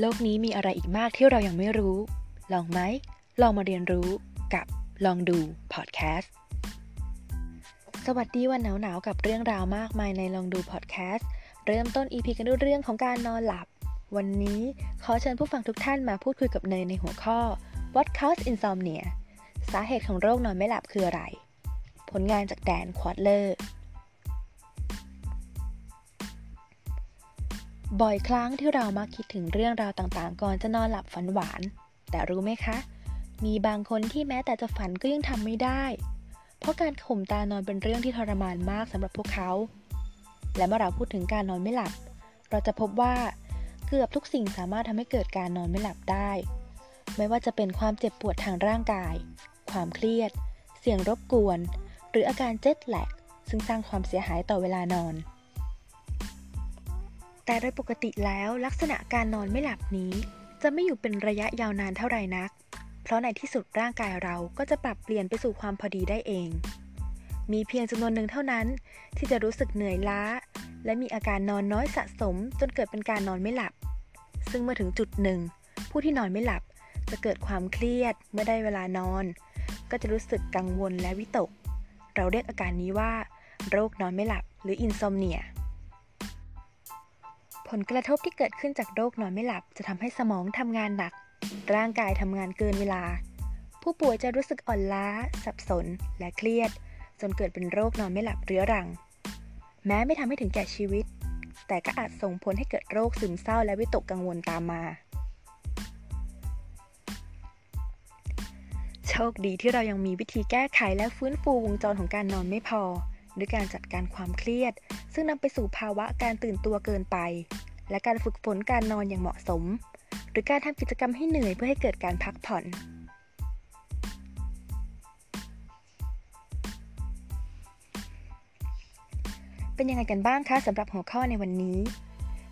โลกนี้มีอะไรอีกมากที่เรายังไม่รู้ลองไหมลองมาเรียนรู้กับลองดูพอดแคสต์สวัสดีวันหนาวๆกับเรื่องราวมากมายในลองดูพอดแคสต์เริ่มต้น EP กันด้วยเรื่องของการนอนหลับวันนี้ขอเชิญผู้ฟังทุกท่านมาพูดคุยกับเนยในหัวข้อ What Causes Insomnia สาเหตุของโรคนอนไม่หลับคืออะไรผลงานจากแดนควอตเลอร์บ่อยครั้งที่เรามักคิดถึงเรื่องราวต่างๆก่อนจะนอนหลับฝันหวานแต่รู้ไหมคะมีบางคนที่แม้แต่จะฝันก็ยังทำไม่ได้เพราะการข่มตานอนเป็นเรื่องที่ทรมานมากสำหรับพวกเขาและเมื่อเราพูดถึงการนอนไม่หลับเราจะพบว่าเกือบทุกสิ่งสามารถทำให้เกิดการนอนไม่หลับได้ไม่ว่าจะเป็นความเจ็บปวดทางร่างกายความเครียดเสียงรบกวนหรืออาการเจ็ตแลกซึ่งสร้างความเสียหายต่อเวลานอนแต่โดยปกติแล้วลักษณะการนอนไม่หลับนี้จะไม่อยู่เป็นระยะยาวนานเท่าไหร่นักเพราะในที่สุดร่างกายเราก็จะปรับเปลี่ยนไปสู่ความพอดีได้เองมีเพียงจำนวนหนึ่งเท่านั้นที่จะรู้สึกเหนื่อยล้าและมีอาการนอนน้อยสะสมจนเกิดเป็นการนอนไม่หลับซึ่งเมื่อถึงจุดหนึ่งผู้ที่นอนไม่หลับจะเกิดความเครียดเมื่อได้เวลานอนก็จะรู้สึกกังวลและวิตกเราเรียกอาการนี้ว่าโรคนอนไม่หลับหรือ insomniaผลกระทบที่เกิดขึ้นจากโรคนอนไม่หลับจะทำให้สมองทำงานหนักร่างกายทำงานเกินเวลาผู้ป่วยจะรู้สึกอ่อนล้าสับสนและเครียดจนเกิดเป็นโรคนอนไม่หลับเรื้อรังแม้ไม่ทำให้ถึงแก่ชีวิตแต่ก็อาจส่งผลให้เกิดโรคซึมเศร้าและวิตกกังวลตามมาโชคดีที่เรายังมีวิธีแก้ไขและฟื้นฟูวงจรของการนอนไม่พอด้วยการจัดการความเครียดซึ่งนำไปสู่ภาวะการตื่นตัวเกินไปและการฝึกฝนการนอนอย่างเหมาะสมหรือการทำกิจกรรมให้เหนื่อยเพื่อให้เกิดการพักผ่อนเป็นยังไงกันบ้างคะสำหรับหัวข้อในวันนี้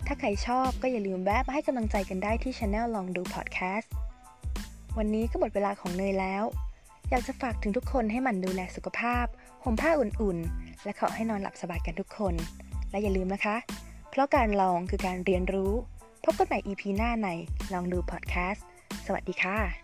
ถ้าใครชอบก็อย่าลืมแวะมาให้กำลังใจกันได้ที่ Channel ลองดู Podcast วันนี้ก็หมดเวลาของเนยแล้วอยากจะฝากถึงทุกคนให้หมั่นดูแลสุขภาพห่มผ้าอุ่นๆและขอให้นอนหลับสบายกันทุกคนและอย่าลืมนะคะเพราะการลองคือการเรียนรู้พบกันใหม่ EP หน้าในลองดูพอดแคสต์สวัสดีค่ะ